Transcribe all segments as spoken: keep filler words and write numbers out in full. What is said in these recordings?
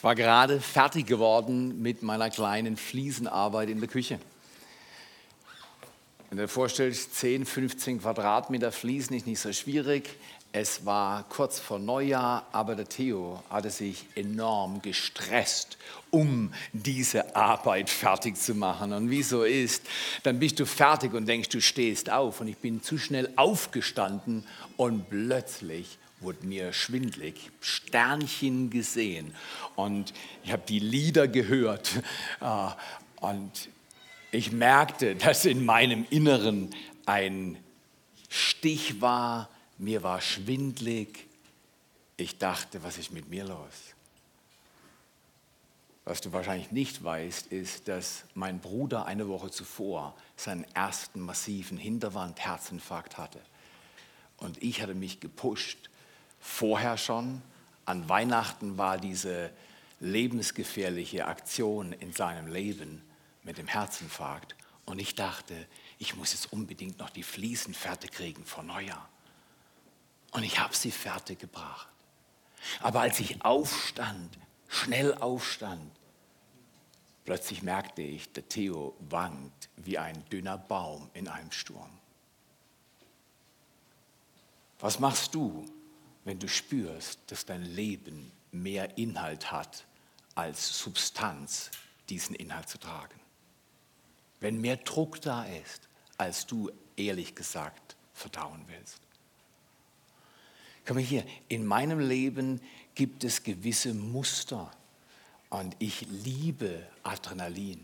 Ich war gerade fertig geworden mit meiner kleinen Fliesenarbeit in der Küche. Wenn du dir vorstellst, zehn, fünfzehn Quadratmeter Fliesen ist nicht so schwierig. Es war kurz vor Neujahr, aber der Theo hatte sich enorm gestresst, um diese Arbeit fertig zu machen. Und wie so ist, dann bist du fertig und denkst, du stehst auf. Und ich bin zu schnell aufgestanden und plötzlich wurde mir schwindelig, Sternchen gesehen. Und ich habe die Lieder gehört und ich merkte, dass in meinem Inneren ein Stich war, mir war schwindlig. Ich dachte, was ist mit mir los? Was du wahrscheinlich nicht weißt, ist, dass mein Bruder eine Woche zuvor seinen ersten massiven Hinterwand-Herzinfarkt hatte. Und ich hatte mich gepusht. Vorher schon, an Weihnachten war diese lebensgefährliche Aktion in seinem Leben mit dem Herzinfarkt. Und ich dachte, ich muss jetzt unbedingt noch die Fliesen fertig kriegen vor Neujahr. Und ich habe sie fertig gebracht. Aber als ich aufstand, schnell aufstand, plötzlich merkte ich, der Theo wankt wie ein dünner Baum in einem Sturm. Was machst du, wenn du spürst, dass dein Leben mehr Inhalt hat, als Substanz diesen Inhalt zu tragen? Wenn mehr Druck da ist, als du ehrlich gesagt verdauen willst? Komm mal hier, in meinem Leben gibt es gewisse Muster und ich liebe Adrenalin.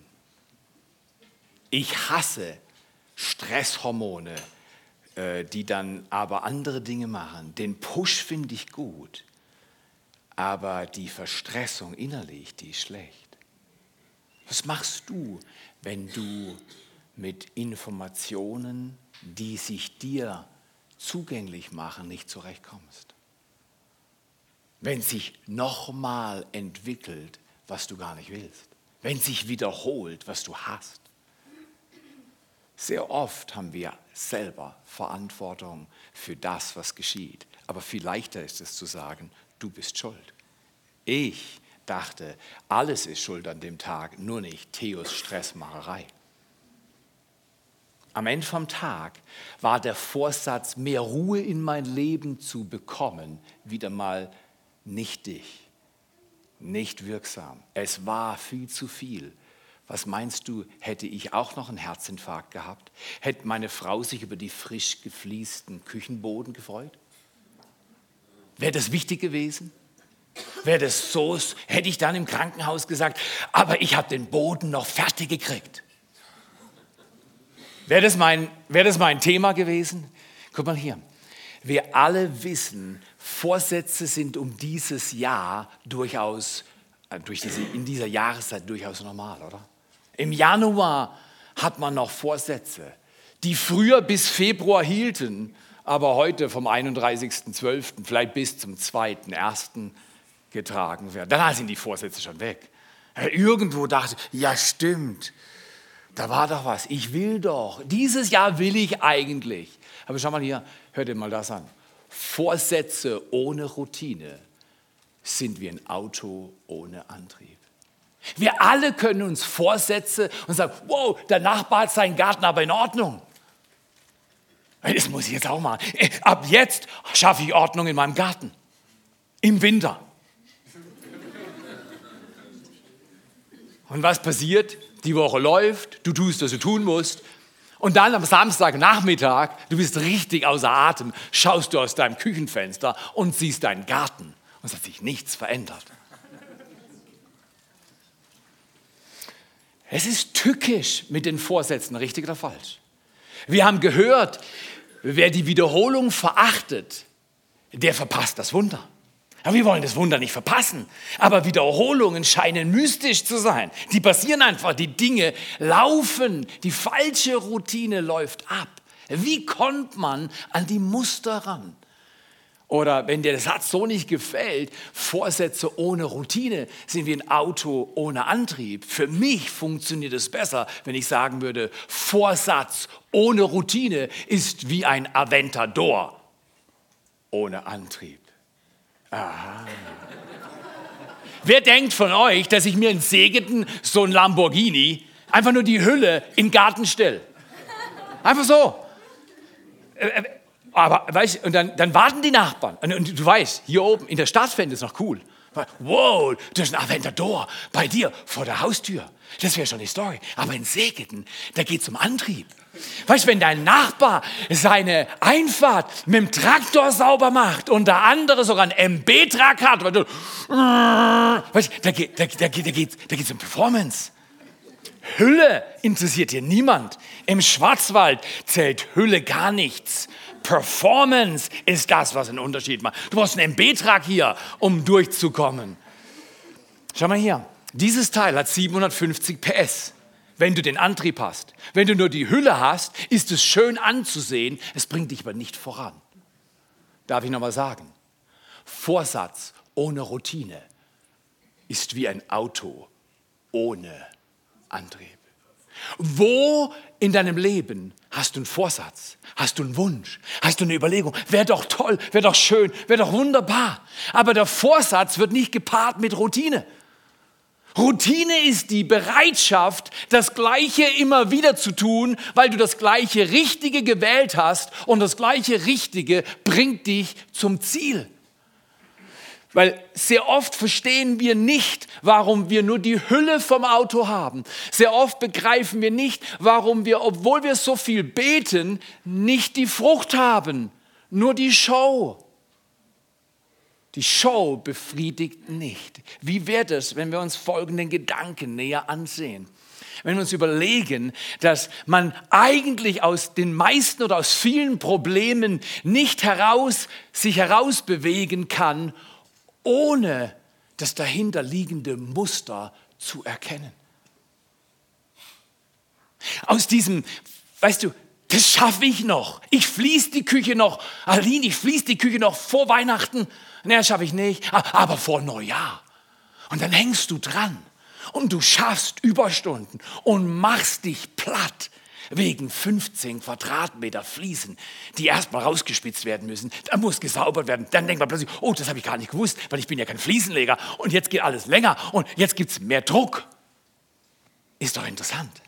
Ich hasse Stresshormone, die dann aber andere Dinge machen. Den Push finde ich gut, aber die Verstressung innerlich, die ist schlecht. Was machst du, wenn du mit Informationen, die sich dir zugänglich machen, nicht zurechtkommst? Wenn sich nochmal entwickelt, was du gar nicht willst. Wenn sich wiederholt, was du hast. Sehr oft haben wir selber Verantwortung für das, was geschieht. Aber viel leichter ist es zu sagen, du bist schuld. Ich dachte, alles ist schuld an dem Tag, nur nicht Theos Stressmacherei. Am Ende vom Tag war der Vorsatz, mehr Ruhe in mein Leben zu bekommen, wieder mal nichtig, nicht wirksam. Es war viel zu viel. Was meinst du, hätte ich auch noch einen Herzinfarkt gehabt? Hätte meine Frau sich über die frisch gefliesten Küchenboden gefreut? Wäre das wichtig gewesen? Wäre das so, hätte ich dann im Krankenhaus gesagt, aber ich habe den Boden noch fertig gekriegt. Wäre das mein, wäre das mein Thema gewesen? Guck mal hier. Wir alle wissen, Vorsätze sind um dieses Jahr durchaus, durch diese, in dieser Jahreszeit durchaus normal, oder? Im Januar hat man noch Vorsätze, die früher bis Februar hielten, aber heute vom einunddreißigsten zwölften vielleicht bis zum zweiten ersten getragen werden. Danach sind die Vorsätze schon weg. Irgendwo dachte ich, ja stimmt, da war doch was, ich will doch, dieses Jahr will ich eigentlich. Aber schau mal hier, hör dir mal das an. Vorsätze ohne Routine sind wie ein Auto ohne Antrieb. Wir alle können uns Vorsätze und sagen, wow, der Nachbar hat seinen Garten aber in Ordnung. Das muss ich jetzt auch machen. Ab jetzt schaffe ich Ordnung in meinem Garten. Im Winter. Und was passiert? Die Woche läuft, du tust, was du tun musst. Und dann am Samstagnachmittag, du bist richtig außer Atem, schaust du aus deinem Küchenfenster und siehst deinen Garten. Es hat sich nichts verändert. Es ist tückisch mit den Vorsätzen, richtig oder falsch. Wir haben gehört, wer die Wiederholung verachtet, der verpasst das Wunder. Ja, wir wollen das Wunder nicht verpassen, aber Wiederholungen scheinen mystisch zu sein. Die passieren einfach, die Dinge laufen, die falsche Routine läuft ab. Wie kommt man an die Muster ran? Oder wenn dir der Satz so nicht gefällt, Vorsätze ohne Routine sind wie ein Auto ohne Antrieb. Für mich funktioniert es besser, wenn ich sagen würde, Vorsatz ohne Routine ist wie ein Aventador ohne Antrieb. Aha. Wer denkt von euch, dass ich mir in Segeten so ein Lamborghini, einfach nur die Hülle, in den Garten stelle? Einfach so. Aber, weißt du, und dann, dann warten die Nachbarn. Und, und du weißt, hier oben in der Staatsfände ist noch cool. Wow, das ist ein Aventador bei dir vor der Haustür. Das wäre schon die Story. Aber in Segeten, da geht es um Antrieb. Weißt du, wenn dein Nachbar seine Einfahrt mit dem Traktor sauber macht und der andere sogar einen M B-Trak hat, weißt du, weißt du, da geht es da, da, da geht's, da geht's um Performance. Hülle interessiert hier niemand. Im Schwarzwald zählt Hülle gar nichts. Performance ist das, was einen Unterschied macht. Du brauchst einen M B-Trak hier, um durchzukommen. Schau mal hier. Dieses Teil hat siebenhundertfünfzig P S. Wenn du den Antrieb hast, wenn du nur die Hülle hast, ist es schön anzusehen. Es bringt dich aber nicht voran. Darf ich nochmal sagen? Vorsatz ohne Routine ist wie ein Auto ohne Antrieb. Wo in deinem Leben hast du einen Vorsatz? Hast du einen Wunsch? Hast du eine Überlegung? Wäre doch toll, wäre doch schön, wäre doch wunderbar. Aber der Vorsatz wird nicht gepaart mit Routine. Routine ist die Bereitschaft, das Gleiche immer wieder zu tun, weil du das gleiche Richtige gewählt hast und das gleiche Richtige bringt dich zum Ziel. Weil sehr oft verstehen wir nicht, warum wir nur die Hülle vom Auto haben. Sehr oft begreifen wir nicht, warum wir, obwohl wir so viel beten, nicht die Frucht haben, nur die Show. Die Show befriedigt nicht. Wie wäre das, wenn wir uns folgenden Gedanken näher ansehen? Wenn wir uns überlegen, dass man eigentlich aus den meisten oder aus vielen Problemen nicht heraus, sich herausbewegen kann, ohne das dahinterliegende Muster zu erkennen. Aus diesem, weißt du, das schaffe ich noch. Ich fließe die Küche noch. Aline, ich fließe die Küche noch vor Weihnachten. Nein, das schaffe ich nicht, aber vor Neujahr. Und dann hängst du dran und du schaffst Überstunden und machst dich platt wegen fünfzehn Quadratmeter Fliesen, die erstmal rausgespitzt werden müssen. Da muss gesaubert werden. Dann denkt man plötzlich, oh, das habe ich gar nicht gewusst, weil ich bin ja kein Fliesenleger und jetzt geht alles länger und jetzt gibt es mehr Druck. Ist doch interessant.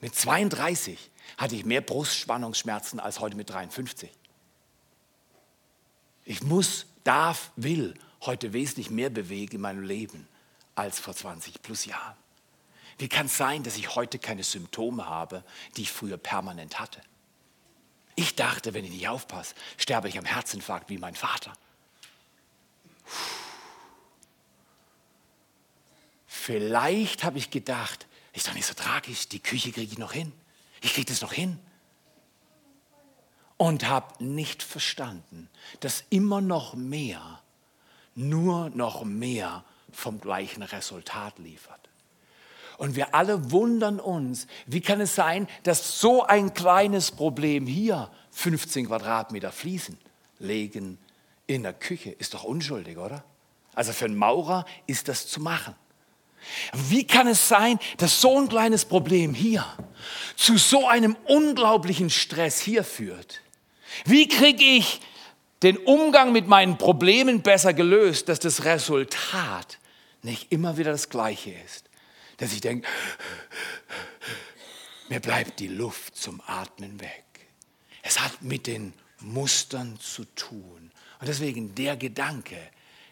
Mit zweiunddreißig hatte ich mehr Brustspannungsschmerzen als heute mit dreiundfünfzig. Ich muss, darf, will heute wesentlich mehr bewegen in meinem Leben als vor zwanzig plus Jahren. Wie kann es sein, dass ich heute keine Symptome habe, die ich früher permanent hatte? Ich dachte, wenn ich nicht aufpasse, sterbe ich am Herzinfarkt wie mein Vater. Puh. Vielleicht habe ich gedacht, ist doch nicht so tragisch, die Küche kriege ich noch hin. Ich kriege das noch hin. Und habe nicht verstanden, dass immer noch mehr, nur noch mehr vom gleichen Resultat liefert. Und wir alle wundern uns, wie kann es sein, dass so ein kleines Problem hier, fünfzehn Quadratmeter Fliesen legen in der Küche, ist doch unschuldig, oder? Also für einen Maurer ist das zu machen. Wie kann es sein, dass so ein kleines Problem hier zu so einem unglaublichen Stress hier führt? Wie kriege ich den Umgang mit meinen Problemen besser gelöst, dass das Resultat nicht immer wieder das Gleiche ist? Dass ich denke, mir bleibt die Luft zum Atmen weg. Es hat mit den Mustern zu tun. Und deswegen der Gedanke,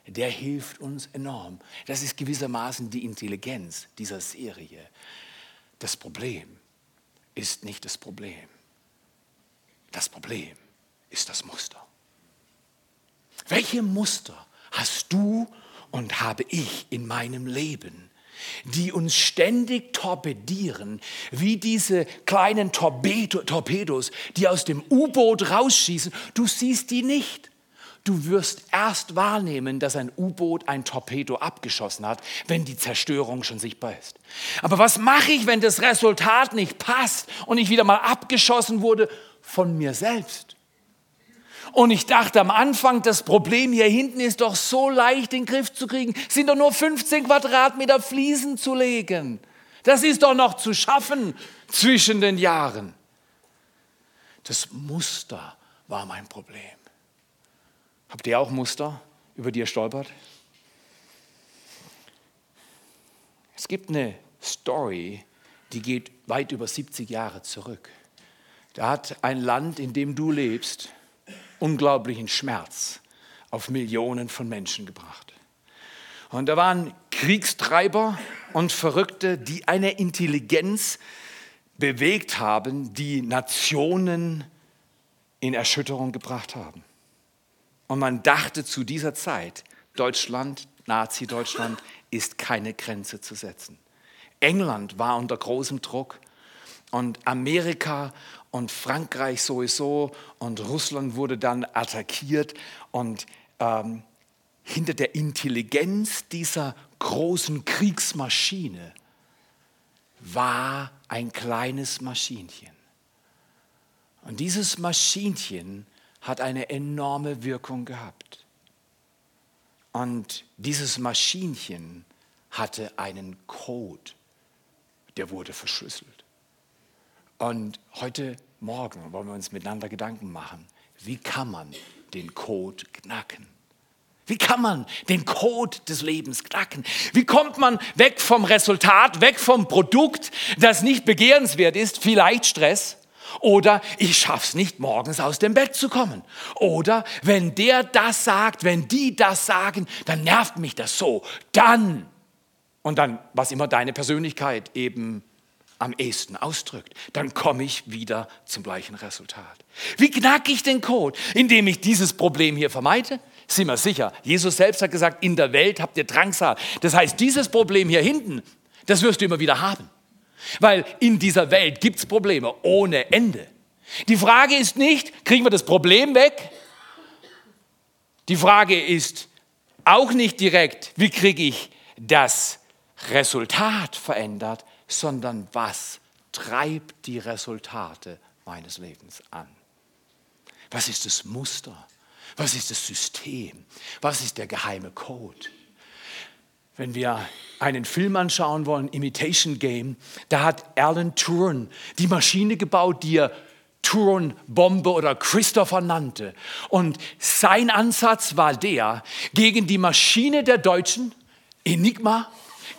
der hilft uns enorm. Das ist gewissermaßen die Intelligenz dieser Serie. Das Problem ist nicht das Problem. Das Problem ist das Muster. Welche Muster hast du und habe ich in meinem Leben, die uns ständig torpedieren, wie diese kleinen Torpedo- Torpedos, die aus dem U-Boot rausschießen? Du siehst die nicht. Du wirst erst wahrnehmen, dass ein U-Boot ein Torpedo abgeschossen hat, wenn die Zerstörung schon sichtbar ist. Aber was mache ich, wenn das Resultat nicht passt und ich wieder mal abgeschossen wurde von mir selbst? Und ich dachte am Anfang, das Problem hier hinten ist doch so leicht in den Griff zu kriegen. Es sind doch nur fünfzehn Quadratmeter Fliesen zu legen. Das ist doch noch zu schaffen zwischen den Jahren. Das Muster war mein Problem. Habt ihr auch Muster, über die ihr stolpert? Es gibt eine Story, die geht weit über siebzig Jahre zurück. Da hat ein Land, in dem du lebst, unglaublichen Schmerz auf Millionen von Menschen gebracht. Und da waren Kriegstreiber und Verrückte, die eine Intelligenz bewegt haben, die Nationen in Erschütterung gebracht haben. Und man dachte zu dieser Zeit, Deutschland, Nazi-Deutschland, ist keine Grenze zu setzen. England war unter großem Druck und Amerika und Frankreich sowieso und Russland wurde dann attackiert und ähm, hinter der Intelligenz dieser großen Kriegsmaschine war ein kleines Maschinchen. Und dieses Maschinchen hat eine enorme Wirkung gehabt. Und dieses Maschinchen hatte einen Code, der wurde verschlüsselt. Und heute Morgen wollen wir uns miteinander Gedanken machen, wie kann man den Code knacken? Wie kann man den Code des Lebens knacken? Wie kommt man weg vom Resultat, weg vom Produkt, das nicht begehrenswert ist, vielleicht Stress? Oder ich schaff's nicht, morgens aus dem Bett zu kommen. Oder wenn der das sagt, wenn die das sagen, dann nervt mich das so. Dann, und dann, was immer deine Persönlichkeit eben am ehesten ausdrückt, dann komme ich wieder zum gleichen Resultat. Wie knacke ich den Code? Indem ich dieses Problem hier vermeide? Sind wir sicher. Jesus selbst hat gesagt, in der Welt habt ihr Drangsal. Das heißt, dieses Problem hier hinten, das wirst du immer wieder haben. Weil in dieser Welt gibt es Probleme ohne Ende. Die Frage ist nicht, kriegen wir das Problem weg? Die Frage ist auch nicht direkt, wie kriege ich das Resultat verändert, sondern was treibt die Resultate meines Lebens an? Was ist das Muster? Was ist das System? Was ist der geheime Code? Wenn wir einen Film anschauen wollen, Imitation Game, da hat Alan Turing die Maschine gebaut, die er Turing-Bombe oder Christopher nannte. Und sein Ansatz war der, gegen die Maschine der Deutschen, Enigma,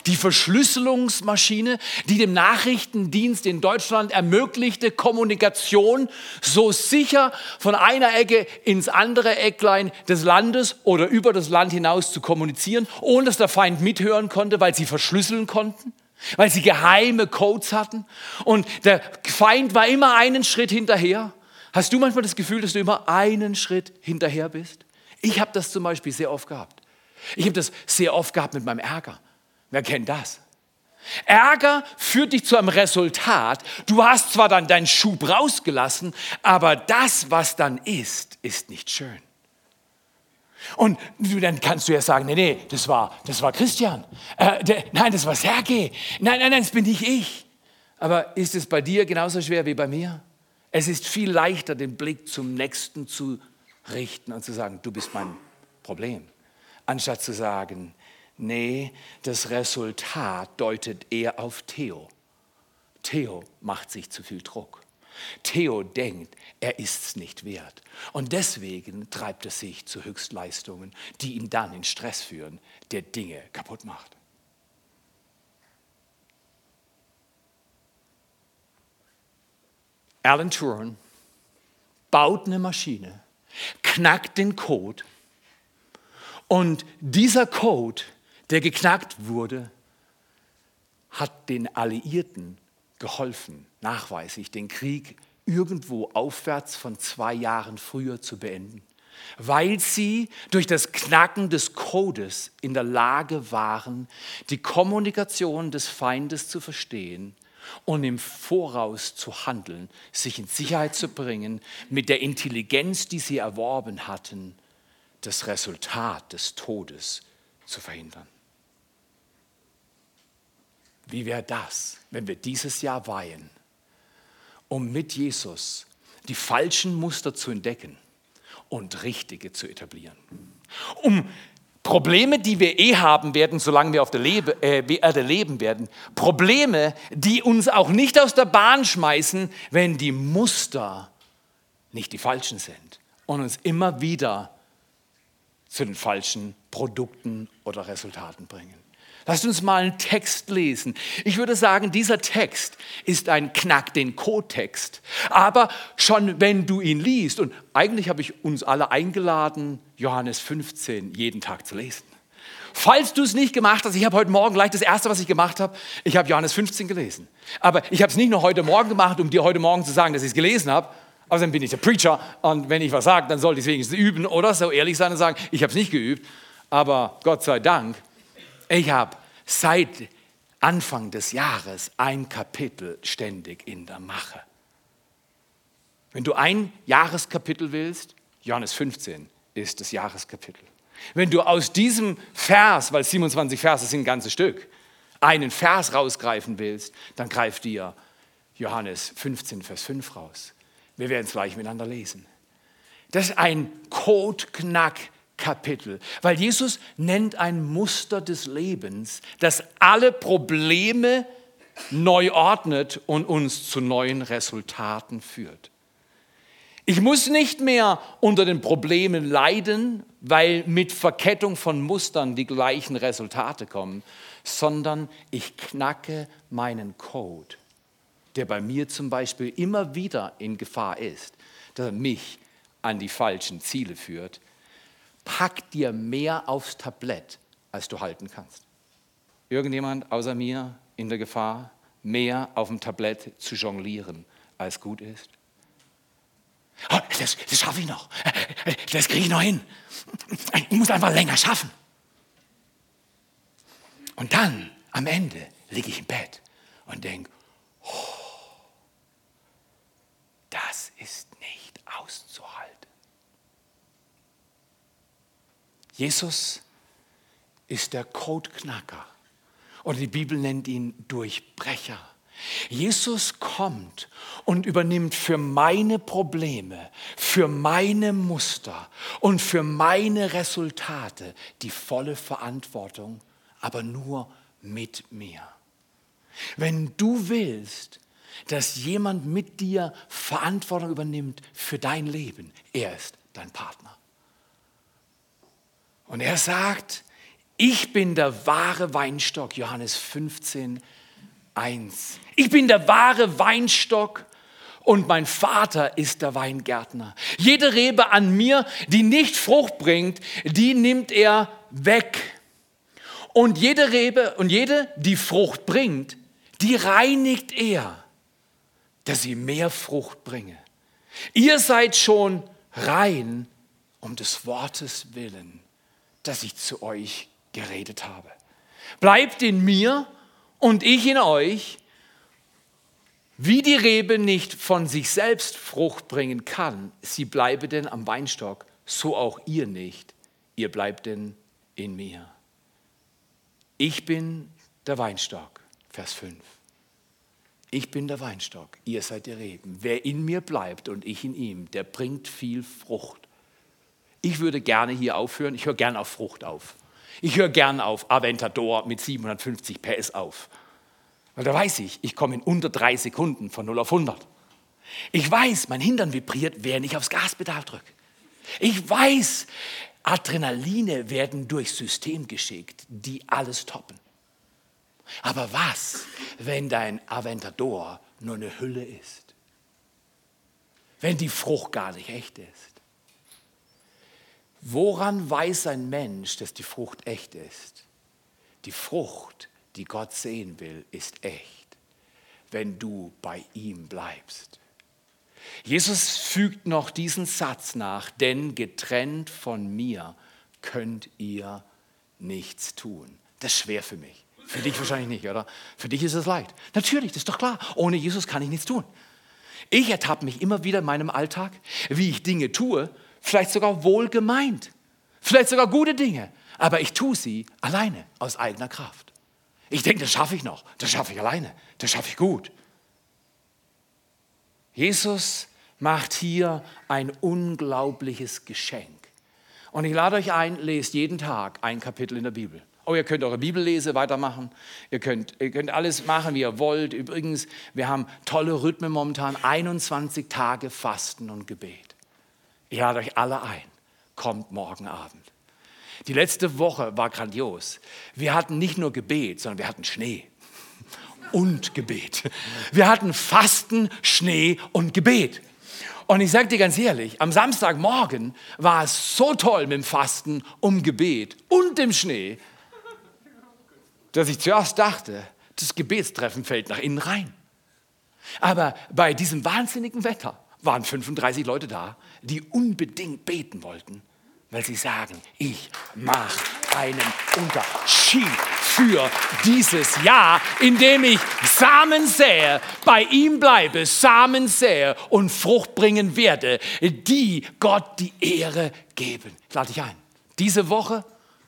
die Verschlüsselungsmaschine, die dem Nachrichtendienst in Deutschland ermöglichte, Kommunikation so sicher von einer Ecke ins andere Ecklein des Landes oder über das Land hinaus zu kommunizieren, ohne dass der Feind mithören konnte, weil sie verschlüsseln konnten, weil sie geheime Codes hatten. Und der Feind war immer einen Schritt hinterher. Hast du manchmal das Gefühl, dass du immer einen Schritt hinterher bist? Ich habe das zum Beispiel sehr oft gehabt. Ich habe das sehr oft gehabt mit meinem Ärger. Wer kennt das? Ärger führt dich zu einem Resultat. Du hast zwar dann deinen Schub rausgelassen, aber das, was dann ist, ist nicht schön. Und dann kannst du ja sagen, nee, nee, das war, das war Christian. Äh, der, nein, das war Sergei. Nein, nein, nein, das bin nicht ich. Aber ist es bei dir genauso schwer wie bei mir? Es ist viel leichter, den Blick zum Nächsten zu richten und zu sagen, du bist mein Problem. Anstatt zu sagen, nee, das Resultat deutet eher auf Theo. Theo macht sich zu viel Druck. Theo denkt, er ist's nicht wert. Und deswegen treibt er sich zu Höchstleistungen, die ihn dann in Stress führen, der Dinge kaputt macht. Alan Turing baut eine Maschine, knackt den Code und dieser Code, der geknackt wurde, hat den Alliierten geholfen, nachweislich den Krieg irgendwo aufwärts von zwei Jahren früher zu beenden, weil sie durch das Knacken des Codes in der Lage waren, die Kommunikation des Feindes zu verstehen und im Voraus zu handeln, sich in Sicherheit zu bringen, mit der Intelligenz, die sie erworben hatten, das Resultat des Todes zu verhindern. Wie wäre das, wenn wir dieses Jahr weihen, um mit Jesus die falschen Muster zu entdecken und richtige zu etablieren? Um Probleme, die wir eh haben werden, solange wir auf der Lebe, äh, Erde leben werden, Probleme, die uns auch nicht aus der Bahn schmeißen, wenn die Muster nicht die falschen sind und uns immer wieder zu den falschen Produkten oder Resultaten bringen. Lasst uns mal einen Text lesen. Ich würde sagen, dieser Text ist ein Knack den Code-Text. Aber schon wenn du ihn liest, und eigentlich habe ich uns alle eingeladen, Johannes fünfzehn jeden Tag zu lesen. Falls du es nicht gemacht hast, ich habe heute Morgen gleich das Erste, was ich gemacht habe, ich habe Johannes fünfzehn gelesen. Aber ich habe es nicht nur heute Morgen gemacht, um dir heute Morgen zu sagen, dass ich es gelesen habe. Also dann bin ich der Preacher und wenn ich was sage, dann sollte ich es wenigstens üben oder so ehrlich sein und sagen, ich habe es nicht geübt. Aber Gott sei Dank, ich habe seit Anfang des Jahres ein Kapitel ständig in der Mache. Wenn du ein Jahreskapitel willst, Johannes fünfzehn ist das Jahreskapitel. Wenn du aus diesem Vers, weil siebenundzwanzig Verse sind ein ganzes Stück, einen Vers rausgreifen willst, dann greif dir Johannes fünfzehn, Vers fünf raus. Wir werden es gleich miteinander lesen. Das ist ein Code-Knack-Kapitel, weil Jesus nennt ein Muster des Lebens, das alle Probleme neu ordnet und uns zu neuen Resultaten führt. Ich muss nicht mehr unter den Problemen leiden, weil mit Verkettung von Mustern die gleichen Resultate kommen, sondern ich knacke meinen Code, der bei mir zum Beispiel immer wieder in Gefahr ist, dass er mich an die falschen Ziele führt. Pack dir mehr aufs Tablett, als du halten kannst. Irgendjemand außer mir in der Gefahr, mehr auf dem Tablett zu jonglieren, als gut ist? Oh, das das schaffe ich noch, das kriege ich noch hin. Ich muss einfach länger schaffen. Und dann, am Ende, liege ich im Bett und denke, oh, das ist nicht auszuhalten. Jesus ist der Codeknacker oder die Bibel nennt ihn Durchbrecher. Jesus kommt und übernimmt für meine Probleme, für meine Muster und für meine Resultate die volle Verantwortung, aber nur mit mir. Wenn du willst, dass jemand mit dir Verantwortung übernimmt für dein Leben, er ist dein Partner. Und er sagt, ich bin der wahre Weinstock, Johannes fünfzehn, eins. Ich bin der wahre Weinstock und mein Vater ist der Weingärtner. Jede Rebe an mir, die nicht Frucht bringt, die nimmt er weg. Und jede Rebe und jede, die Frucht bringt, die reinigt er, dass sie mehr Frucht bringe. Ihr seid schon rein um des Wortes willen, das ich zu euch geredet habe. Bleibt in mir und ich in euch. Wie die Rebe nicht von sich selbst Frucht bringen kann, sie bleibe denn am Weinstock, so auch ihr nicht. Ihr bleibt denn in mir. Ich bin der Weinstock, Vers fünf. Ich bin der Weinstock, ihr seid die Reben. Wer in mir bleibt und ich in ihm, der bringt viel Frucht. Ich würde gerne hier aufhören, ich höre gerne auf Frucht auf. Ich höre gerne auf Aventador mit siebenhundertfünfzig P S auf. Weil da weiß ich, ich komme in unter drei Sekunden von null auf hundert. Ich weiß, mein Hintern vibriert, während ich aufs Gaspedal drücke. Ich weiß, Adrenaline werden durchs System geschickt, die alles toppen. Aber was, wenn dein Aventador nur eine Hülle ist? Wenn die Frucht gar nicht echt ist? Woran weiß ein Mensch, dass die Frucht echt ist? Die Frucht, die Gott sehen will, ist echt, wenn du bei ihm bleibst. Jesus fügt noch diesen Satz nach, denn getrennt von mir könnt ihr nichts tun. Das ist schwer für mich. Für dich wahrscheinlich nicht, oder? Für dich ist es leicht. Natürlich, das ist doch klar. Ohne Jesus kann ich nichts tun. Ich ertappe mich immer wieder in meinem Alltag, wie ich Dinge tue, vielleicht sogar wohl gemeint, vielleicht sogar gute Dinge, aber ich tue sie alleine, aus eigener Kraft. Ich denke, das schaffe ich noch, das schaffe ich alleine, das schaffe ich gut. Jesus macht hier ein unglaubliches Geschenk. Und ich lade euch ein, lest jeden Tag ein Kapitel in der Bibel. Oh, ihr könnt eure Bibellese weitermachen. Ihr könnt, ihr könnt alles machen, wie ihr wollt. Übrigens, wir haben tolle Rhythmen momentan. einundzwanzig Tage Fasten und Gebet. Ich lade euch alle ein. Kommt morgen Abend. Die letzte Woche war grandios. Wir hatten nicht nur Gebet, sondern wir hatten Schnee und Gebet. Wir hatten Fasten, Schnee und Gebet. Und ich sage dir ganz ehrlich, am Samstagmorgen war es so toll mit dem Fasten, um Gebet und dem Schnee, dass ich zuerst dachte, das Gebetstreffen fällt nach innen rein. Aber bei diesem wahnsinnigen Wetter waren fünfunddreißig Leute da, die unbedingt beten wollten, weil sie sagen, ich mache einen Unterschied für dieses Jahr, indem ich Samen sähe, bei ihm bleibe, Samen sähe und Frucht bringen werde, die Gott die Ehre geben. Ich lade dich ein. Diese Woche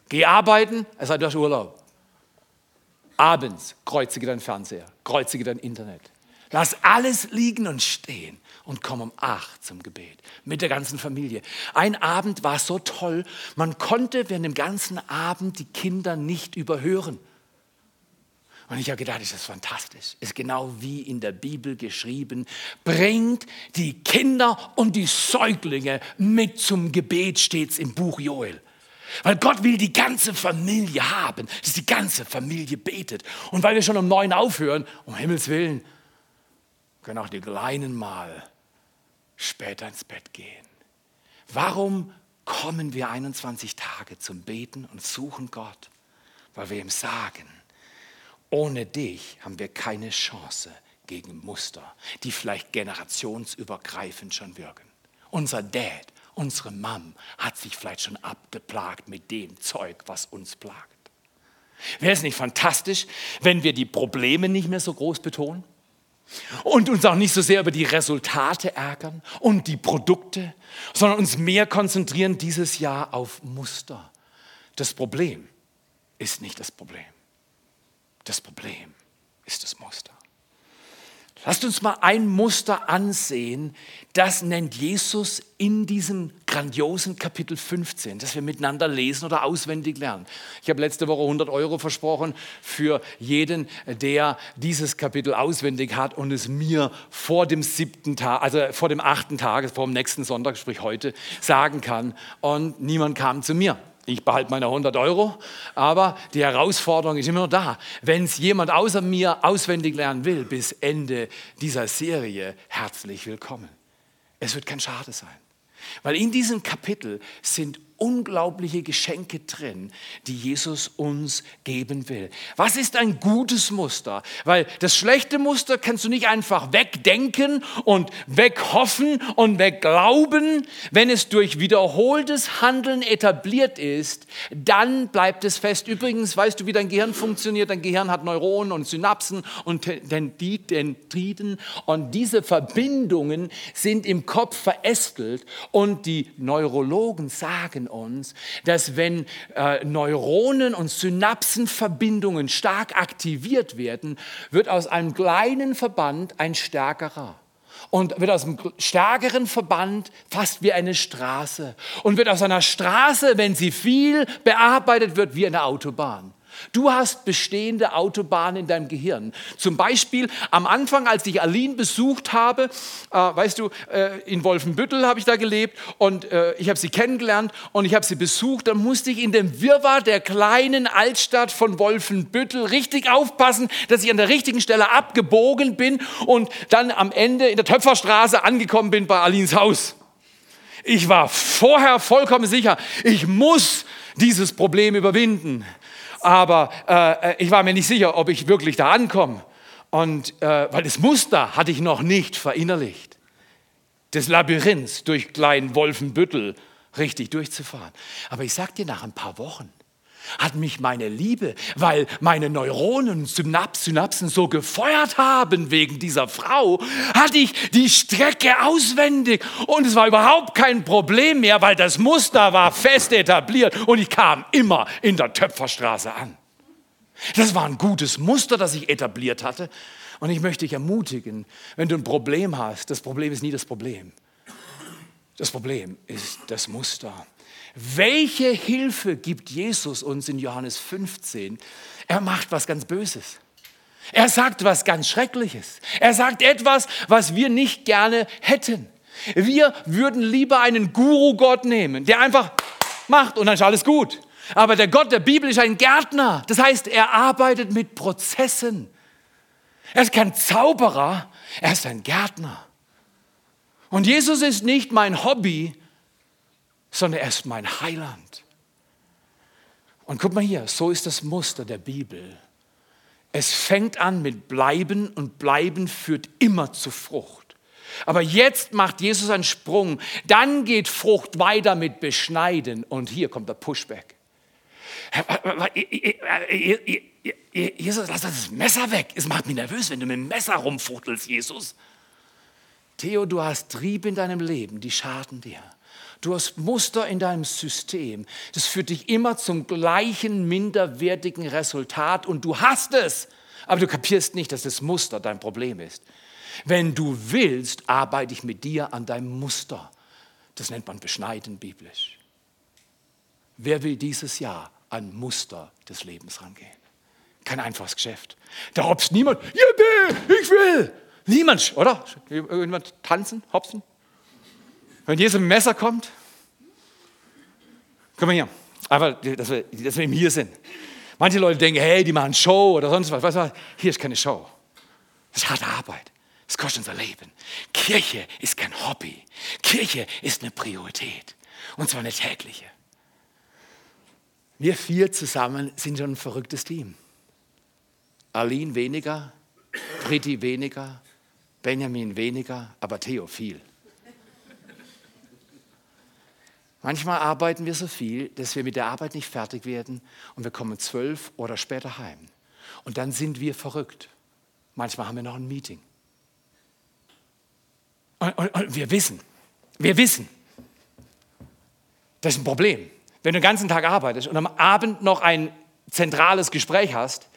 geh arbeiten, es sei denn, du hast Urlaub. Abends kreuzige dein Fernseher, kreuzige dein Internet. Lass alles liegen und stehen und komm um acht zum Gebet mit der ganzen Familie. Ein Abend war so toll, man konnte während dem ganzen Abend die Kinder nicht überhören. Und ich habe gedacht, das ist fantastisch. Ist genau wie in der Bibel geschrieben, bringt die Kinder und die Säuglinge mit zum Gebet, steht es im Buch Joel. Weil Gott will die ganze Familie haben, dass die ganze Familie betet. Und weil wir schon um neun aufhören, um Himmels Willen, können auch die Kleinen mal später ins Bett gehen. Warum kommen wir einundzwanzig Tage zum Beten und suchen Gott? Weil wir ihm sagen, ohne dich haben wir keine Chance gegen Muster, die vielleicht generationsübergreifend schon wirken. Unser Dad, unsere Mom hat sich vielleicht schon abgeplagt mit dem Zeug, was uns plagt. Wäre es nicht fantastisch, wenn wir die Probleme nicht mehr so groß betonen? Und uns auch nicht so sehr über die Resultate ärgern und die Produkte, sondern uns mehr konzentrieren dieses Jahr auf Muster. Das Problem ist nicht das Problem. Das Problem ist das Muster. Lasst uns mal ein Muster ansehen, das nennt Jesus in diesem grandiosen Kapitel fünfzehn, das wir miteinander lesen oder auswendig lernen. Ich habe letzte Woche hundert Euro versprochen für jeden, der dieses Kapitel auswendig hat und es mir vor dem siebten Tag, also vor dem achten Tag, vor dem nächsten Sonntag, sprich heute, sagen kann. Und niemand kam zu mir. Ich behalte meine hundert Euro, aber die Herausforderung ist immer noch da. Wenn es jemand außer mir auswendig lernen will, bis Ende dieser Serie, herzlich willkommen. Es wird kein Schade sein, weil in diesem Kapitel sind unglaubliche Geschenke drin, die Jesus uns geben will. Was ist ein gutes Muster? Weil das schlechte Muster kannst du nicht einfach wegdenken und weghoffen und wegglauben. Wenn es durch wiederholtes Handeln etabliert ist, dann bleibt es fest. Übrigens, weißt du, wie dein Gehirn funktioniert? Dein Gehirn hat Neuronen und Synapsen und Dendriten. Und diese Verbindungen sind im Kopf verästelt. Und die Neurologen sagen uns, dass wenn äh, Neuronen und Synapsenverbindungen stark aktiviert werden, wird aus einem kleinen Verband ein stärkerer. Und wird aus einem stärkeren Verband fast wie eine Straße. Und wird aus einer Straße, wenn sie viel bearbeitet wird, wie eine Autobahn. Du hast bestehende Autobahnen in deinem Gehirn. Zum Beispiel am Anfang, als ich Aline besucht habe, äh, weißt du, äh, in Wolfenbüttel habe ich da gelebt und äh, ich habe sie kennengelernt und ich habe sie besucht. Dann musste ich in dem Wirrwarr der kleinen Altstadt von Wolfenbüttel richtig aufpassen, dass ich an der richtigen Stelle abgebogen bin und dann am Ende in der Töpferstraße angekommen bin bei Alines Haus. Ich war vorher vollkommen sicher, ich muss dieses Problem überwinden. Aber äh, ich war mir nicht sicher, ob ich wirklich da ankomme. Und, äh, weil das Muster hatte ich noch nicht verinnerlicht. Des Labyrinths durch kleinen Wolfenbüttel richtig durchzufahren. Aber ich sag dir, nach ein paar Wochen hat mich meine Liebe, weil meine Neuronen und Synapsen so gefeuert haben wegen dieser Frau, hatte ich die Strecke auswendig. Und es war überhaupt kein Problem mehr, weil das Muster war fest etabliert und ich kam immer in der Töpferstraße an. Das war ein gutes Muster, das ich etabliert hatte. Und ich möchte dich ermutigen, wenn du ein Problem hast, das Problem ist nie das Problem. Das Problem ist das Muster. Welche Hilfe gibt Jesus uns in Johannes fünfzehn? Er macht was ganz Böses. Er sagt was ganz Schreckliches. Er sagt etwas, was wir nicht gerne hätten. Wir würden lieber einen Guru-Gott nehmen, der einfach macht und dann ist alles gut. Aber der Gott der Bibel ist ein Gärtner. Das heißt, er arbeitet mit Prozessen. Er ist kein Zauberer, er ist ein Gärtner. Und Jesus ist nicht mein Hobby, sondern er ist mein Heiland. Und guck mal hier, so ist das Muster der Bibel. Es fängt an mit Bleiben und Bleiben führt immer zu Frucht. Aber jetzt macht Jesus einen Sprung. Dann geht Frucht weiter mit Beschneiden. Und hier kommt der Pushback. Jesus, lass das Messer weg. Es macht mich nervös, wenn du mit dem Messer rumfuchtelst, Jesus. Theo, du hast Triebe in deinem Leben, die schaden dir. Du hast Muster in deinem System. Das führt dich immer zum gleichen minderwertigen Resultat und du hast es. Aber du kapierst nicht, dass das Muster dein Problem ist. Wenn du willst, arbeite ich mit dir an deinem Muster. Das nennt man Beschneiden biblisch. Wer will dieses Jahr an Muster des Lebens rangehen? Kein einfaches Geschäft. Da hopst niemand, ich will. Niemand, oder? Irgendjemand tanzen, hopsen? Wenn Jesus mit dem Messer kommt, komm mal hier, einfach, dass wir, dass wir eben hier sind. Manche Leute denken, hey, die machen Show oder sonst was. Weißt du was? Hier ist keine Show. Das ist harte Arbeit. Das kostet unser Leben. Kirche ist kein Hobby. Kirche ist eine Priorität. Und zwar eine tägliche. Wir vier zusammen sind schon ein verrücktes Team. Aline weniger, Priti weniger, Benjamin weniger, aber Theo viel. Manchmal arbeiten wir so viel, dass wir mit der Arbeit nicht fertig werden und wir kommen zwölf oder später heim. Und dann sind wir verrückt. Manchmal haben wir noch ein Meeting. Und, und, und wir wissen, wir wissen, das ist ein Problem. Wenn du den ganzen Tag arbeitest und am Abend noch ein zentrales Gespräch hast,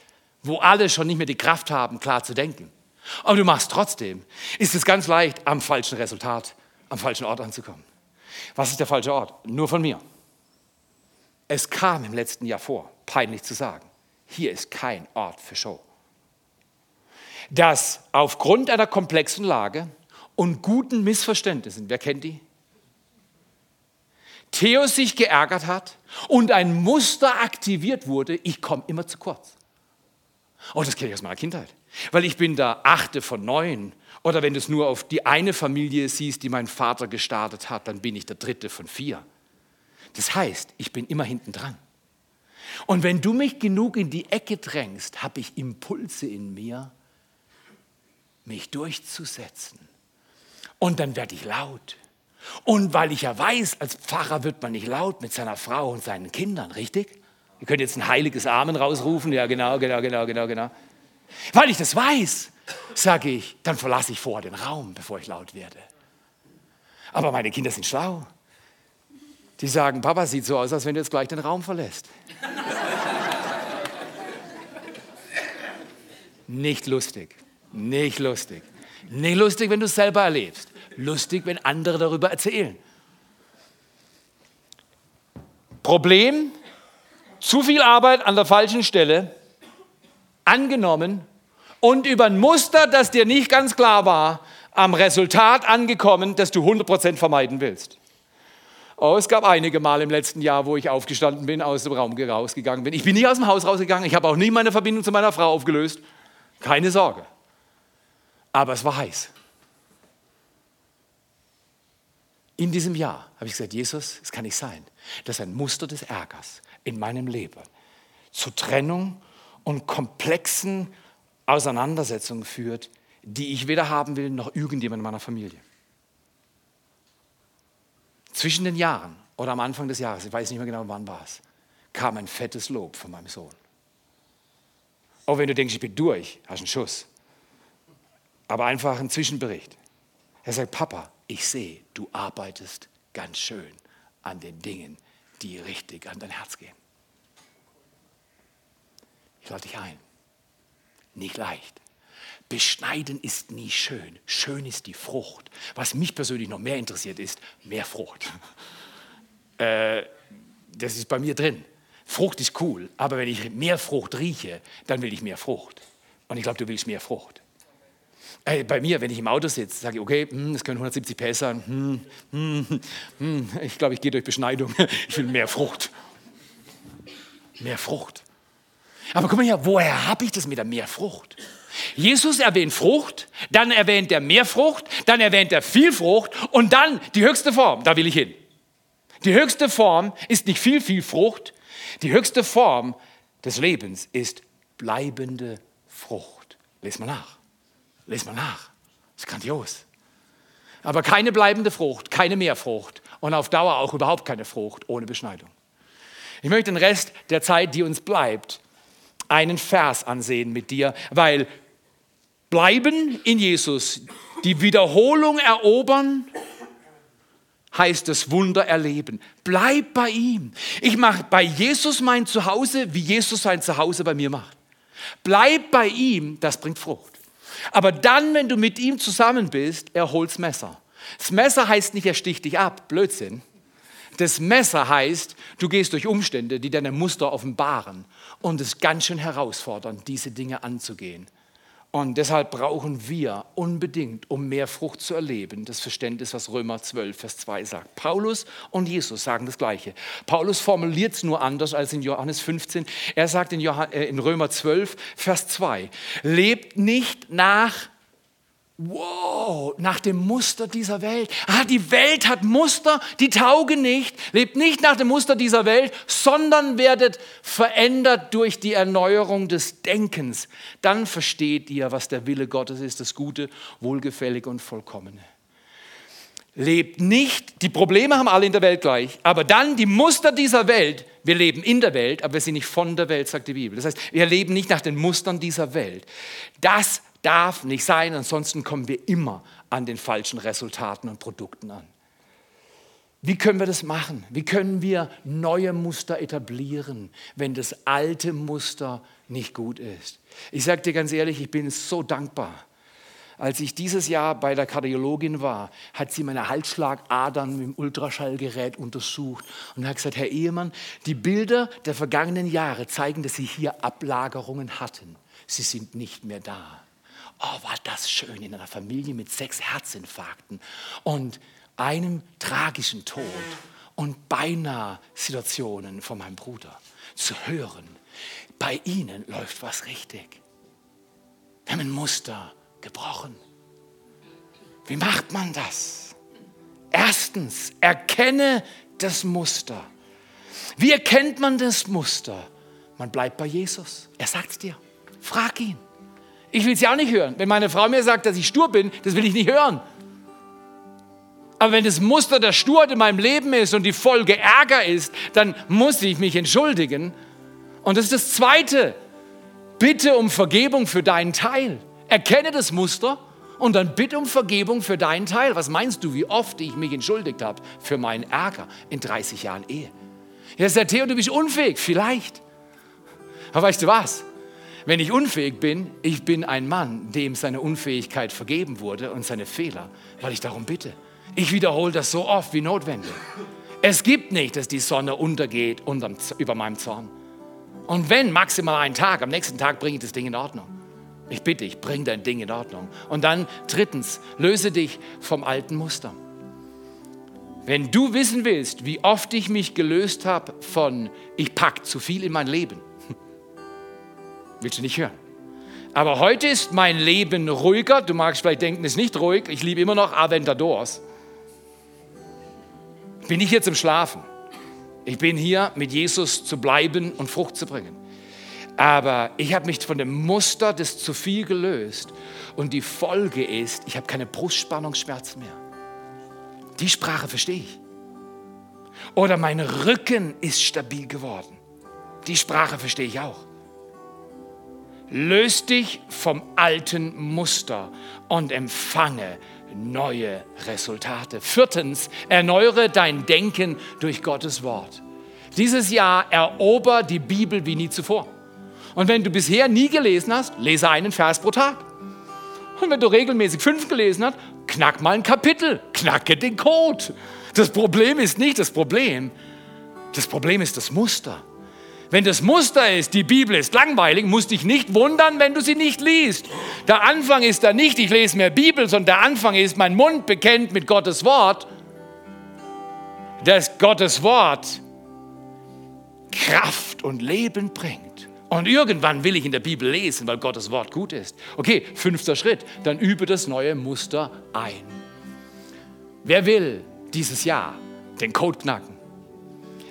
wo alle schon nicht mehr die Kraft haben, klar zu denken, aber du machst trotzdem, ist es ganz leicht, am falschen Resultat, am falschen Ort anzukommen. Was ist der falsche Ort? Nur von mir. Es kam im letzten Jahr vor, peinlich zu sagen, hier ist kein Ort für Show. Dass aufgrund einer komplexen Lage und guten Missverständnissen, wer kennt die? Theo sich geärgert hat und ein Muster aktiviert wurde, ich komme immer zu kurz. Oh, das kenne ich aus meiner Kindheit. Weil ich bin da achte von neun. Oder wenn du es nur auf die eine Familie siehst, die mein Vater gestartet hat, dann bin ich der dritte von vier. Das heißt, ich bin immer hinten dran. Und wenn du mich genug in die Ecke drängst, habe ich Impulse in mir, mich durchzusetzen. Und dann werde ich laut. Und weil ich ja weiß, als Pfarrer wird man nicht laut mit seiner Frau und seinen Kindern, richtig? Ihr könnt jetzt ein heiliges Amen rausrufen. Ja, genau, genau, genau, genau, genau. Weil ich das weiß, sage ich, dann verlasse ich vorher den Raum, bevor ich laut werde. Aber meine Kinder sind schlau. Die sagen, Papa, sieht so aus, als wenn du jetzt gleich den Raum verlässt. Nicht lustig, nicht lustig. Nicht lustig, wenn du es selber erlebst. Lustig, wenn andere darüber erzählen. Problem: zu viel Arbeit an der falschen Stelle, angenommen und über ein Muster, das dir nicht ganz klar war, am Resultat angekommen, das du hundert Prozent vermeiden willst. Oh, es gab einige Mal im letzten Jahr, wo ich aufgestanden bin, aus dem Raum rausgegangen bin. Ich bin nicht aus dem Haus rausgegangen, ich habe auch nie meine Verbindung zu meiner Frau aufgelöst. Keine Sorge. Aber es war heiß. In diesem Jahr habe ich gesagt, Jesus, es kann nicht sein. Das ist ein Muster des Ärgers in meinem Leben zu Trennung und komplexen Auseinandersetzungen führt, die ich weder haben will, noch irgendjemand in meiner Familie. Zwischen den Jahren oder am Anfang des Jahres, ich weiß nicht mehr genau, wann war es, kam ein fettes Lob von meinem Sohn. Auch wenn du denkst, ich bin durch, hast einen Schuss. Aber einfach ein Zwischenbericht. Er sagt, Papa, ich sehe, du arbeitest ganz schön an den Dingen, die richtig an dein Herz gehen. Ich lade dich ein. Nicht leicht. Beschneiden ist nie schön. Schön ist die Frucht. Was mich persönlich noch mehr interessiert ist, mehr Frucht. äh, das ist bei mir drin. Frucht ist cool, aber wenn ich mehr Frucht rieche, dann will ich mehr Frucht. Und ich glaube, du willst mehr Frucht. Ey, bei mir, wenn ich im Auto sitze, sage ich, okay, hm, das können hundertsiebzig PS sein. Hm, hm, hm, ich glaube, ich gehe durch Beschneidung. Ich will mehr Frucht. Mehr Frucht. Aber guck mal hier, woher habe ich das mit der Mehrfrucht? Jesus erwähnt Frucht, dann erwähnt er Mehrfrucht, dann erwähnt er Vielfrucht und dann die höchste Form, da will ich hin. Die höchste Form ist nicht viel, viel Frucht. Die höchste Form des Lebens ist bleibende Frucht. Les mal nach. Les mal nach. Das ist grandios. Aber keine bleibende Frucht, keine Mehrfrucht und auf Dauer auch überhaupt keine Frucht ohne Beschneidung. Ich möchte den Rest der Zeit, die uns bleibt, einen Vers ansehen mit dir, weil bleiben in Jesus, die Wiederholung erobern, heißt das Wunder erleben. Bleib bei ihm. Ich mache bei Jesus mein Zuhause, wie Jesus sein Zuhause bei mir macht. Bleib bei ihm, das bringt Frucht. Aber dann, wenn du mit ihm zusammen bist, er holt's Messer. Das Messer heißt nicht, er sticht dich ab, Blödsinn. Das Messer heißt, du gehst durch Umstände, die deine Muster offenbaren. Und es ist ganz schön herausfordernd, diese Dinge anzugehen. Und deshalb brauchen wir unbedingt, um mehr Frucht zu erleben, das Verständnis, was Römer zwölf, Vers zwei sagt. Paulus und Jesus sagen das Gleiche. Paulus formuliert es nur anders als in Johannes fünfzehn. Er sagt in, Johann- äh, in Römer zwölf, Vers zwei, lebt nicht nach, wow, nach dem Muster dieser Welt. Ah, die Welt hat Muster, die taugen nicht. Lebt nicht nach dem Muster dieser Welt, sondern werdet verändert durch die Erneuerung des Denkens. Dann versteht ihr, was der Wille Gottes ist, das Gute, Wohlgefällige und Vollkommene. Lebt nicht, die Probleme haben alle in der Welt gleich, aber dann die Muster dieser Welt, wir leben in der Welt, aber wir sind nicht von der Welt, sagt die Bibel. Das heißt, wir leben nicht nach den Mustern dieser Welt. Das darf nicht sein, ansonsten kommen wir immer an den falschen Resultaten und Produkten an. Wie können wir das machen? Wie können wir neue Muster etablieren, wenn das alte Muster nicht gut ist? Ich sage dir ganz ehrlich, ich bin so dankbar. Als ich dieses Jahr bei der Kardiologin war, hat sie meine Halsschlagadern mit dem Ultraschallgerät untersucht und hat gesagt, Herr Ehemann, die Bilder der vergangenen Jahre zeigen, dass Sie hier Ablagerungen hatten. Sie sind nicht mehr da. Oh, war das schön in einer Familie mit sechs Herzinfarkten und einem tragischen Tod und beinahe Situationen von meinem Bruder zu hören. Bei Ihnen läuft was richtig. Wir haben ein Muster gebrochen. Wie macht man das? Erstens, erkenne das Muster. Wie erkennt man das Muster? Man bleibt bei Jesus. Er sagt es dir. Frag ihn. Ich will es ja auch nicht hören. Wenn meine Frau mir sagt, dass ich stur bin, das will ich nicht hören. Aber wenn das Muster der Sturheit in meinem Leben ist und die Folge Ärger ist, dann muss ich mich entschuldigen. Und das ist das Zweite. Bitte um Vergebung für deinen Teil. Erkenne das Muster und dann bitte um Vergebung für deinen Teil. Was meinst du, wie oft ich mich entschuldigt habe für meinen Ärger in dreißig Jahren Ehe? Jetzt sagt Theo, du bist unfähig. Vielleicht. Aber weißt du was? Wenn ich unfähig bin, ich bin ein Mann, dem seine Unfähigkeit vergeben wurde und seine Fehler, weil ich darum bitte. Ich wiederhole das so oft wie notwendig. Es gibt nicht, dass die Sonne untergeht unterm, über meinem Zorn. Und wenn, maximal einen Tag, am nächsten Tag bringe ich das Ding in Ordnung. Ich bitte dich, bring dein Ding in Ordnung. Und dann drittens, löse dich vom alten Muster. Wenn du wissen willst, wie oft ich mich gelöst habe von, ich pack zu viel in mein Leben, willst du nicht hören. Aber heute ist mein Leben ruhiger. Du magst vielleicht denken, es ist nicht ruhig. Ich liebe immer noch Aventadors. Ich bin nicht hier zum Schlafen. Ich bin hier, mit Jesus zu bleiben und Frucht zu bringen. Aber ich habe mich von dem Muster des zu viel gelöst. Und die Folge ist, ich habe keine Brustspannungsschmerzen mehr. Die Sprache verstehe ich. Oder mein Rücken ist stabil geworden. Die Sprache verstehe ich auch. Löse dich vom alten Muster und empfange neue Resultate. Viertens, erneuere dein Denken durch Gottes Wort. Dieses Jahr erober die Bibel wie nie zuvor. Und wenn du bisher nie gelesen hast, lese einen Vers pro Tag. Und wenn du regelmäßig fünf gelesen hast, knack mal ein Kapitel, knacke den Code. Das Problem ist nicht das Problem, das Problem ist das Muster. Wenn das Muster ist, die Bibel ist langweilig, musst dich nicht wundern, wenn du sie nicht liest. Der Anfang ist da nicht, ich lese mehr Bibel, sondern der Anfang ist, mein Mund bekennt mit Gottes Wort, dass Gottes Wort Kraft und Leben bringt. Und irgendwann will ich in der Bibel lesen, weil Gottes Wort gut ist. Okay, fünfter Schritt, dann übe das neue Muster ein. Wer will dieses Jahr den Code knacken?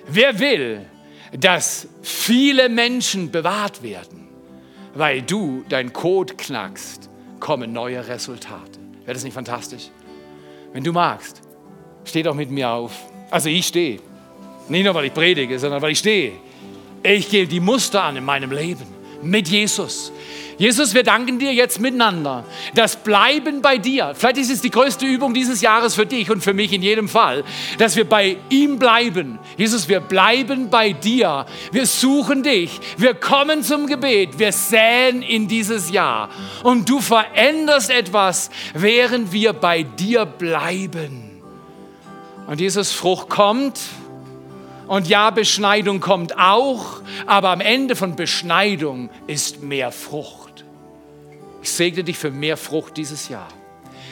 Wer will, dass viele Menschen bewahrt werden? Weil du deinen Code knackst, kommen neue Resultate. Wäre das nicht fantastisch? Wenn du magst, steh doch mit mir auf. Also ich stehe. Nicht nur, weil ich predige, sondern weil ich stehe. Ich gehe die Muster an in meinem Leben mit Jesus. Jesus, wir danken dir jetzt miteinander. Das Bleiben bei dir, vielleicht ist es die größte Übung dieses Jahres für dich und für mich in jedem Fall, dass wir bei ihm bleiben. Jesus, wir bleiben bei dir. Wir suchen dich. Wir kommen zum Gebet. Wir säen in dieses Jahr. Und du veränderst etwas, während wir bei dir bleiben. Und Jesus, Frucht kommt. Und ja, Beschneidung kommt auch, aber am Ende von Beschneidung ist mehr Frucht. Ich segne dich für mehr Frucht dieses Jahr.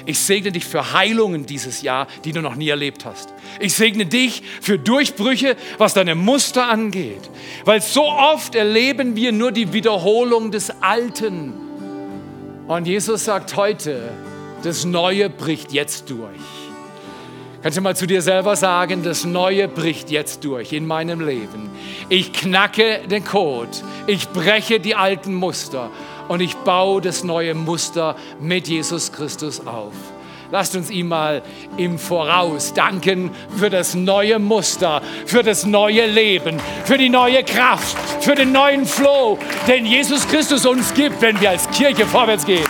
Ich segne dich für Heilungen dieses Jahr, die du noch nie erlebt hast. Ich segne dich für Durchbrüche, was deine Muster angeht. Weil so oft erleben wir nur die Wiederholung des Alten. Und Jesus sagt heute, das Neue bricht jetzt durch. Kannst du mal zu dir selber sagen, das Neue bricht jetzt durch in meinem Leben. Ich knacke den Code, ich breche die alten Muster und ich baue das neue Muster mit Jesus Christus auf. Lasst uns ihm mal im Voraus danken für das neue Muster, für das neue Leben, für die neue Kraft, für den neuen Flow, den Jesus Christus uns gibt, wenn wir als Kirche vorwärts gehen.